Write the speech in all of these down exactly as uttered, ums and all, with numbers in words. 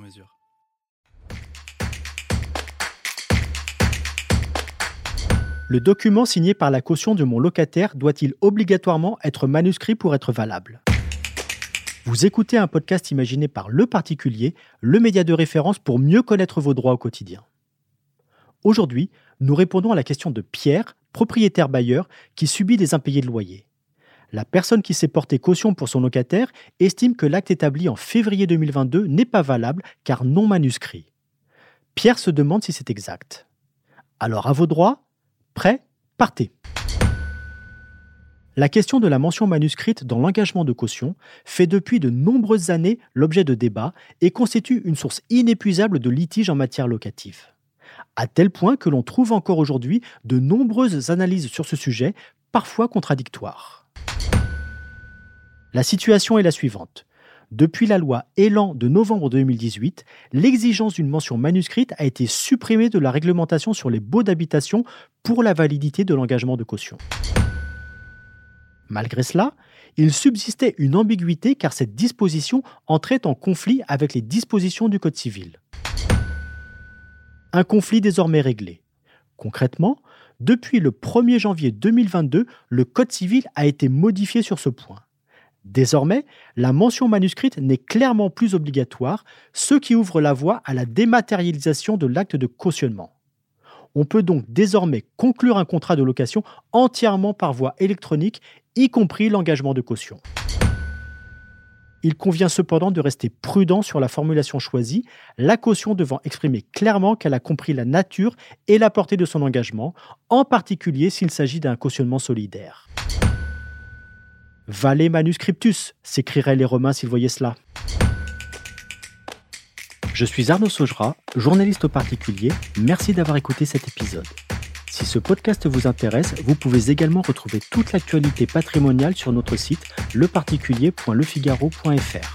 mesure. Le document signé par la caution de mon locataire doit-il obligatoirement être manuscrit pour être valable ? Vous écoutez un podcast imaginé par Le Particulier, le média de référence pour mieux connaître vos droits au quotidien. Aujourd'hui, nous répondons à la question de Pierre, propriétaire bailleur, qui subit des impayés de loyer. La personne qui s'est portée caution pour son locataire estime que l'acte établi en février deux mille vingt-deux n'est pas valable car non manuscrit. Pierre se demande si c'est exact. Alors à vos droits, prêt, partez. La question de la mention manuscrite dans l'engagement de caution fait depuis de nombreuses années l'objet de débats et constitue une source inépuisable de litiges en matière locative. À tel point que l'on trouve encore aujourd'hui de nombreuses analyses sur ce sujet, parfois contradictoires. La situation est la suivante. Depuis la loi Elan de novembre deux mille dix-huit, l'exigence d'une mention manuscrite a été supprimée de la réglementation sur les baux d'habitation pour la validité de l'engagement de caution. Malgré cela, il subsistait une ambiguïté car cette disposition entrait en conflit avec les dispositions du Code civil. Un conflit désormais réglé. Concrètement, depuis le premier janvier deux mille vingt-deux, le Code civil a été modifié sur ce point. Désormais, la mention manuscrite n'est clairement plus obligatoire, ce qui ouvre la voie à la dématérialisation de l'acte de cautionnement. On peut donc désormais conclure un contrat de location entièrement par voie électronique, y compris l'engagement de caution. Il convient cependant de rester prudent sur la formulation choisie, la caution devant exprimer clairement qu'elle a compris la nature et la portée de son engagement, en particulier s'il s'agit d'un cautionnement solidaire. Vale manuscriptus, s'écriraient les Romains s'ils voyaient cela. Je suis Arnaud Saugeras, journaliste au Particulier. Merci d'avoir écouté cet épisode. Si ce podcast vous intéresse, vous pouvez également retrouver toute l'actualité patrimoniale sur notre site le particulier point le figaro point f r.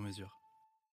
mesure.